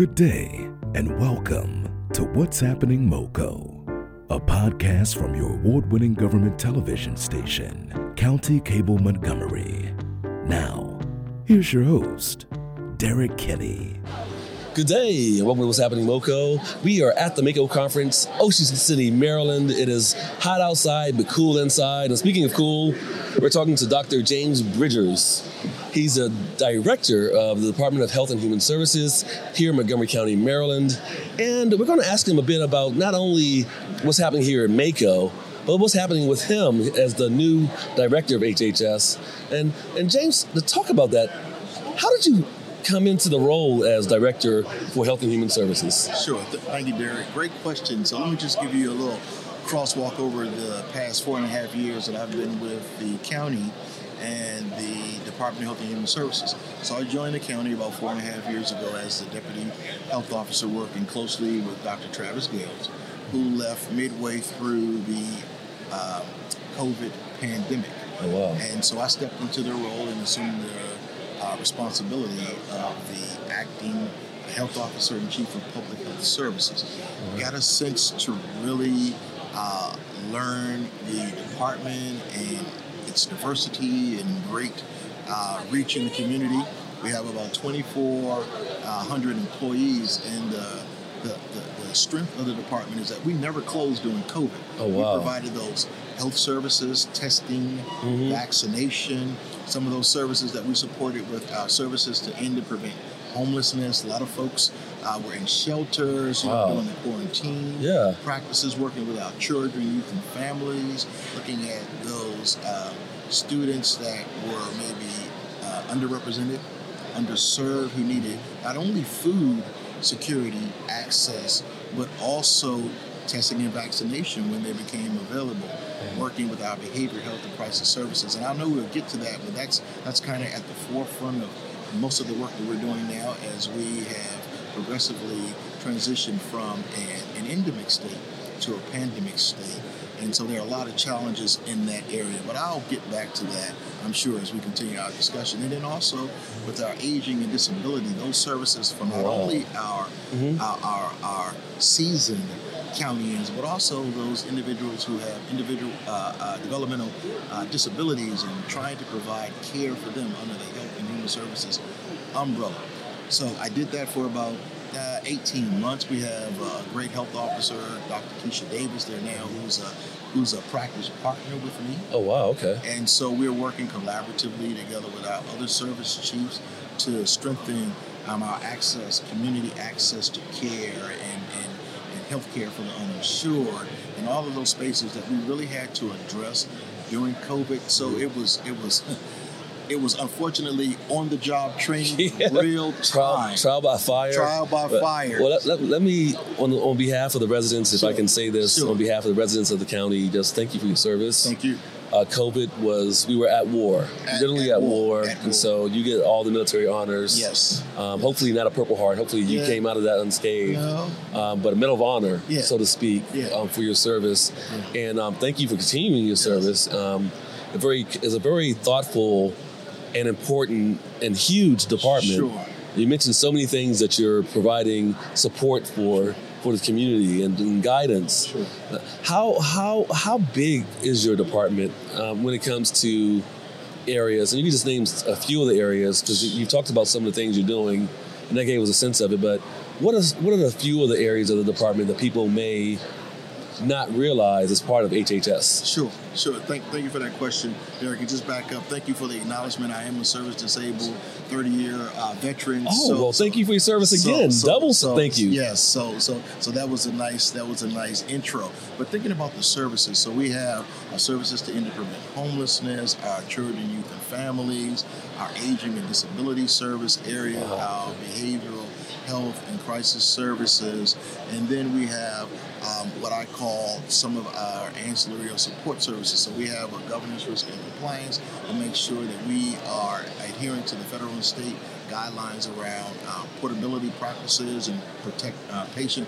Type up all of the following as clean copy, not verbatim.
Good day and welcome to What's Happening MoCo, a podcast from your award-winning government television station, County Cable Montgomery. Now, here's your host, Derek Kenney. Good day and welcome to What's Happening MoCo. We are at the MoCo Conference, Ocean City, Maryland. It is hot outside but cool inside. And speaking of cool, we're talking to Dr. James Bridgers. He's a director of the Department of Health and Human Services here in Montgomery County, Maryland. And we're going to ask him a bit about not only what's happening here in MoCo, but what's happening with him as the new director of HHS. And James, to talk about that, how did you come into the role as director for Health and Human Services? Sure. Thank you, Derek. Great question. So let me just give you a little crosswalk over the past 4.5 years that I've been with the county and the Department of Health and Human Services. So I joined the county about 4.5 years ago as the deputy health officer, working closely with Dr. Travis Gales, who left midway through the COVID pandemic. Oh, wow. And so I stepped into the role and assumed the responsibility of the acting health officer and chief of public health services. Mm-hmm. Got a sense to really learn the department and its diversity and great reach in the community. We have about 2,400 employees, and the strength of the department is that we never closed during COVID. Oh, wow. We provided those health services, testing, mm-hmm. vaccination, some of those services that we supported with services to end and prevent homelessness. A lot of folks were in shelters, wow. Doing the quarantine practices, working with our children, youth, and families, looking at those students that were maybe underrepresented, underserved, who needed not only food security access, but also testing and vaccination when they became available, working with our behavioral health and crisis services. And I know we'll get to that, but that's kind of at the forefront of most of the work that we're doing now as we have progressively transitioned from an endemic state to a pandemic state. And so there are a lot of challenges in that area, but I'll get back to that, I'm sure, as we continue our discussion. And then also with our aging and disability, those services from not only our, mm-hmm. our seasoned countyans, but also those individuals who have individual developmental disabilities, and trying to provide care for them under the Health and Human Services umbrella. So I did that for about 18 months. We have a great health officer, Dr. Keisha Davis, there now, who's a practice partner with me. Oh, wow, okay. And so we're working collaboratively together with our other service chiefs to strengthen our access, community access to care and health care for the uninsured, and all of those spaces that we really had to address during COVID. So it was unfortunately on-the-job training, real time. Trial by fire. Well, let me, on behalf of the residents, if I can say this, on behalf of the residents of the county, just thank you for your service. Thank you. COVID was, we were at war, literally at war. So you get all the military honors. Yes. Hopefully not a Purple Heart. Hopefully you came out of that unscathed, but a Medal of Honor, so to speak, for your service. Yeah. And thank you for continuing your service. It's a very thoughtful, an important and huge department. Sure. You mentioned so many things that you're providing support for the community and guidance. Sure. How big is your department when it comes to areas? And you can just name a few of the areas, because you've talked about some of the things you're doing, and that gave us a sense of it. But what are the few of the areas of the department that people may not realize as part of HHS? Sure. Thank you for that question, Derek. And just back up, thank you for the acknowledgement. I am a service-disabled 30-year veteran. Oh, thank you for your service again. Double thank you. Yes, so that was a nice intro. But thinking about the services, so we have our services to end and prevent homelessness, our children, youth, and families, our aging and disability service area, our behavioral health and crisis services, and then we have what I call some of our ancillary or support services. So we have a governance, risk, and compliance to make sure that we are adhering to the federal and state guidelines around portability practices and patient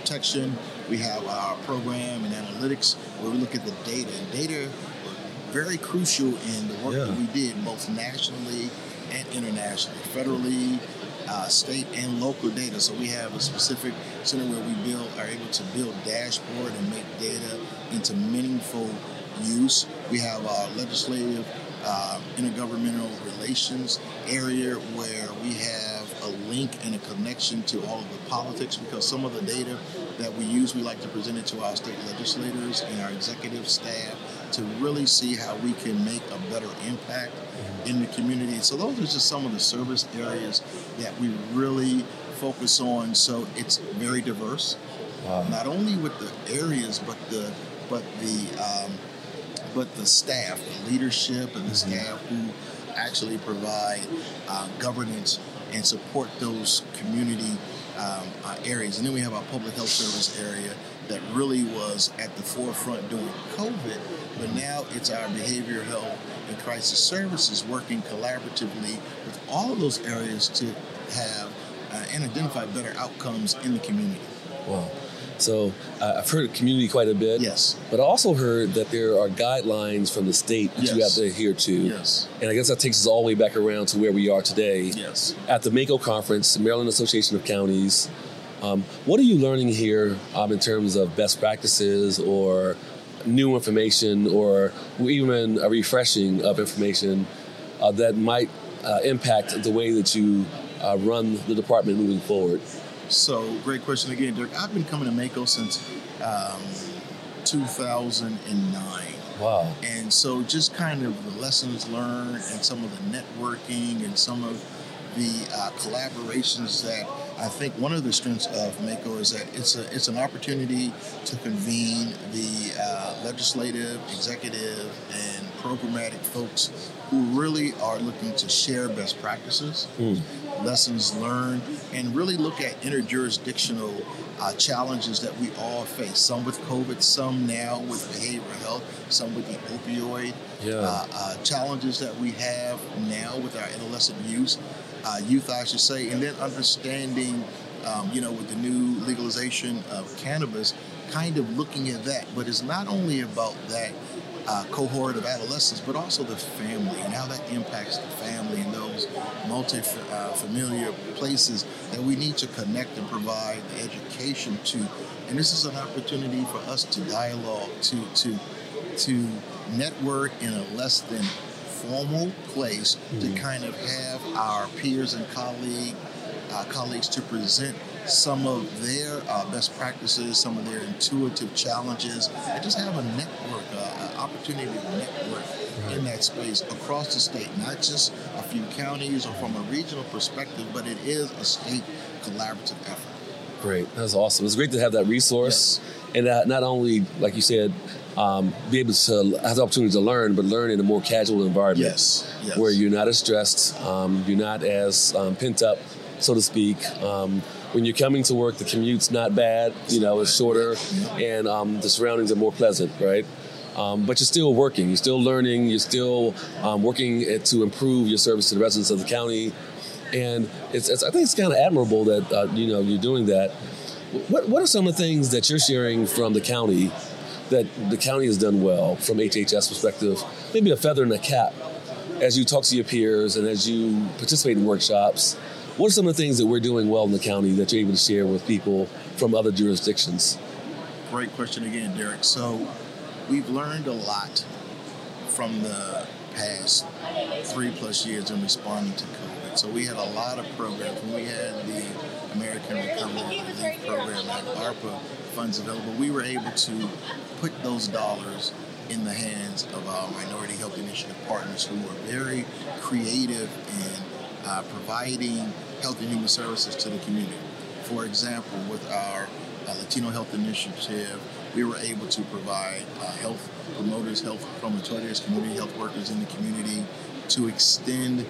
protection. We have our program and analytics where we look at the data. And data were very crucial in the work that we did, both nationally and internationally, federally, state and local data. So we have a specific center where we are able to build dashboard and make data into meaningful use. We have our legislative intergovernmental relations area where we have a link and a connection to all of the politics, because some of the data that we use, we like to present it to our state legislators and our executive staff to really see how we can make a better impact in the community. So those are just some of the service areas that we really focus on. So it's very diverse, not only with the areas, but the staff, the leadership, and the staff who actually provide governance and support those community areas. And then we have our public health service area that really was at the forefront during COVID, but now it's our behavioral health and crisis services working collaboratively with all of those areas to have and identify better outcomes in the community. Wow. So I've heard of community quite a bit. Yes. But I also heard that there are guidelines from the state that you have to adhere to. Yes. And I guess that takes us all the way back around to where we are today. Yes. At the MACO conference, Maryland Association of Counties, what are you learning here in terms of best practices or new information or even a refreshing of information that might impact the way that you run the department moving forward? So, great question again, Derek. I've been coming to MACO since 2009. Wow. And so just kind of the lessons learned and some of the networking and some of the collaborations that I think one of the strengths of MACO is that it's an opportunity to convene the legislative, executive, and programmatic folks who really are looking to share best practices, lessons learned, and really look at interjurisdictional challenges that we all face, some with COVID, some now with behavioral health, some with the opioid challenges that we have now with our adolescent youth, I should say, and then understanding, with the new legalization of cannabis, kind of looking at that. But it's not only about that cohort of adolescents, but also the family and how that impacts the family and those multi-familiar places that we need to connect and provide the education to. And this is an opportunity for us to dialogue, to network in a less than formal place, to kind of have our peers and colleagues to present some of their best practices, some of their intuitive challenges, and just have a network, an opportunity to network in that space across the state, not just a few counties or from a regional perspective, but it is a state collaborative effort. Great. That's awesome. It's great to have that resource. Yes. And not only, like you said, be able to have the opportunity to learn, but learn in a more casual environment. Yes. Where you're not as stressed, you're not as pent up, so to speak. When you're coming to work, the commute's not bad, it's shorter, and the surroundings are more pleasant, right? But you're still working, you're still learning, you're still working to improve your service to the residents of the county. And I think it's kind of admirable that, you're doing that. What are some of the things that you're sharing from the county that the county has done well from HHS perspective, maybe a feather in the cap, as you talk to your peers and as you participate in workshops? What are some of the things that we're doing well in the county that you're able to share with people from other jurisdictions? Great question again, Derek. So we've learned a lot from the past 3+ years in responding to COVID. So we had a lot of programs. When we had the American Recovery and Relief Program and ARPA funds available, we were able to put those dollars in the hands of our Minority Health Initiative partners who were very creative in providing health and human services to the community. For example, with our Latino Health Initiative, we were able to provide health promoters, health promotores, community health workers in the community to extend,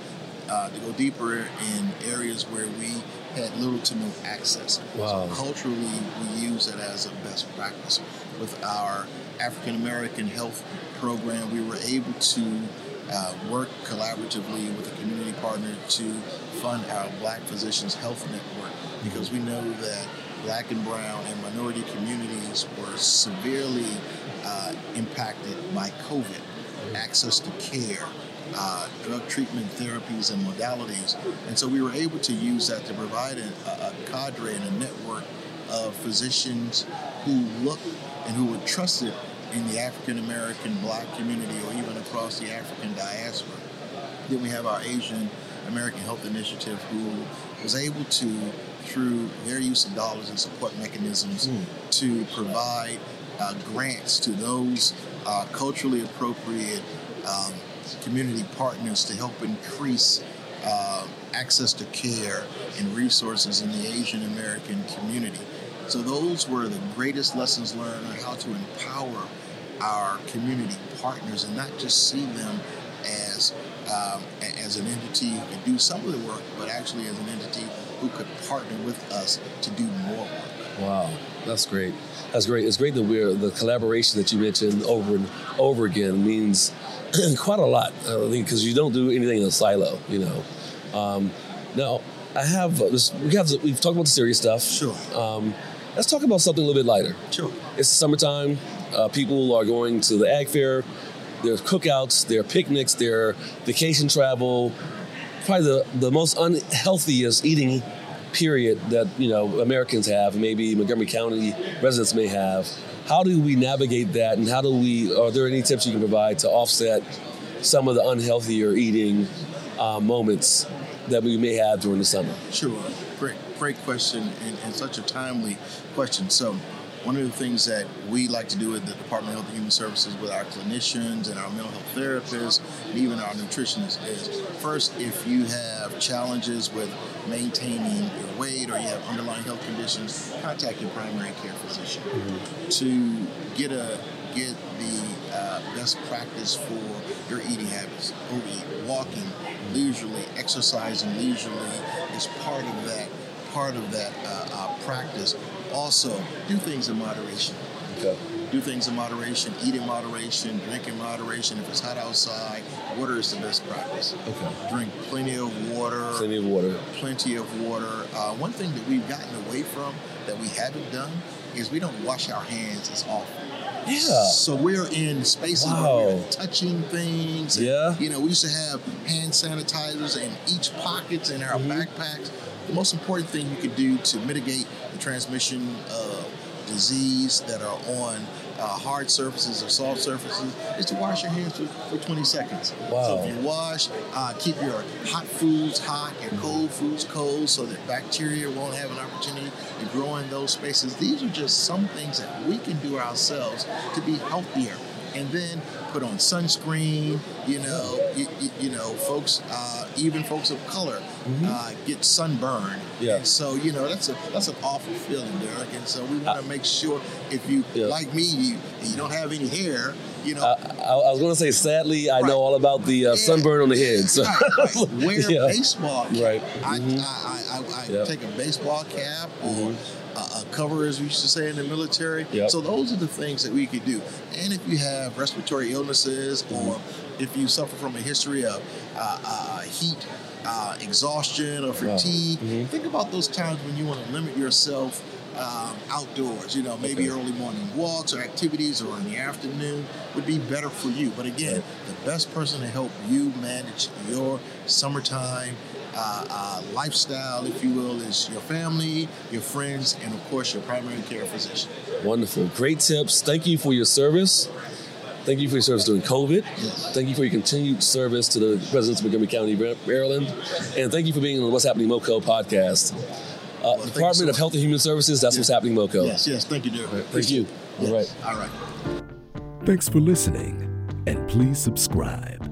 to go deeper in areas where we had little to no access. Wow. So culturally, we use it as a best practice. With our African American health program, we were able to work collaboratively with a community partner to fund our Black Physicians Health Network, because we know that Black and brown and minority communities were severely impacted by COVID. Access to care, drug treatment therapies and modalities. And so we were able to use that to provide a cadre and a network of physicians who looked and who were trusted in the African-American Black community or even across the African diaspora. Then we have our Asian American Health Initiative, who was able to, through their use of dollars and support mechanisms, to provide grants to those culturally appropriate community partners to help increase access to care and resources in the Asian American community. So those were the greatest lessons learned on how to empower our community partners and not just see them as an entity who could do some of the work, but actually as an entity who could partner with us to do more work. Wow, that's great. That's great. It's great that the collaboration that you mentioned over and over again means quite a lot. I think because you don't do anything in a silo, you know. Now, I have this. We've talked about the serious stuff. Sure. Let's talk about something a little bit lighter. Sure. It's summertime. People are going to the Ag Fair. There's cookouts, there are picnics, there are vacation travel. Probably the most unhealthiest eating period that, you know, Americans have, maybe Montgomery County residents may have. How do we navigate that, and how do we, are there any tips you can provide to offset some of the unhealthier eating moments that we may have during the summer? Sure, great question, and such a timely question. So, one of the things that we like to do at the Department of Health and Human Services with our clinicians and our mental health therapists and even our nutritionists is, first, if you have challenges with maintaining your weight or you have underlying health conditions, contact your primary care physician to get the best practice for your eating habits. Overeat, walking leisurely, exercising leisurely is part of that practice. Also, do things in moderation. Okay. Do things in moderation, eat in moderation, drink in moderation. If it's hot outside, water is the best practice. Okay. Drink plenty of water. Plenty of water. Plenty of water. One thing that we've gotten away from that we haven't done is we don't wash our hands as often. Yeah. So we're in spaces where we're touching things. And, you know, we used to have hand sanitizers in each pockets in our backpacks. The most important thing you could do to mitigate the transmission of disease that are on hard surfaces or soft surfaces is to wash your hands for 20 seconds. Wow. So if you wash, keep your hot foods hot, your cold foods cold, so that bacteria won't have an opportunity to grow in those spaces. These are just some things that we can do ourselves to be healthier. And then put on sunscreen, you know, folks, even folks of color get sunburned. Yeah. And so, you know, that's an awful feeling, Derek. And so we want to make sure if you, like me, you don't have any hair, you know. I was going to say, sadly, I know all about the sunburn on the head. So. Right. Wear a baseball cap. Right. I take a baseball cap or a cover, as we used to say in the military. Yep. So those are the things that we could do. And if you have respiratory illnesses or if you suffer from a history of heat, exhaustion, or fatigue, think about those times when you want to limit yourself outdoors. You know, maybe early morning walks or activities or in the afternoon would be better for you. But again, the best person to help you manage your summertime lifestyle, if you will, is your family, your friends, and of course your primary care physician. Wonderful. Great tips. Thank you for your service. Thank you for your service during COVID. Yes. Thank you for your continued service to the residents of Montgomery County, Maryland. And thank you for being on the What's Happening MoCo podcast. Department of Health and Human Services, that's What's Happening MoCo. Yes, thank you, Derek. Right. Thank you. Yes. All right. Thanks for listening, and please subscribe.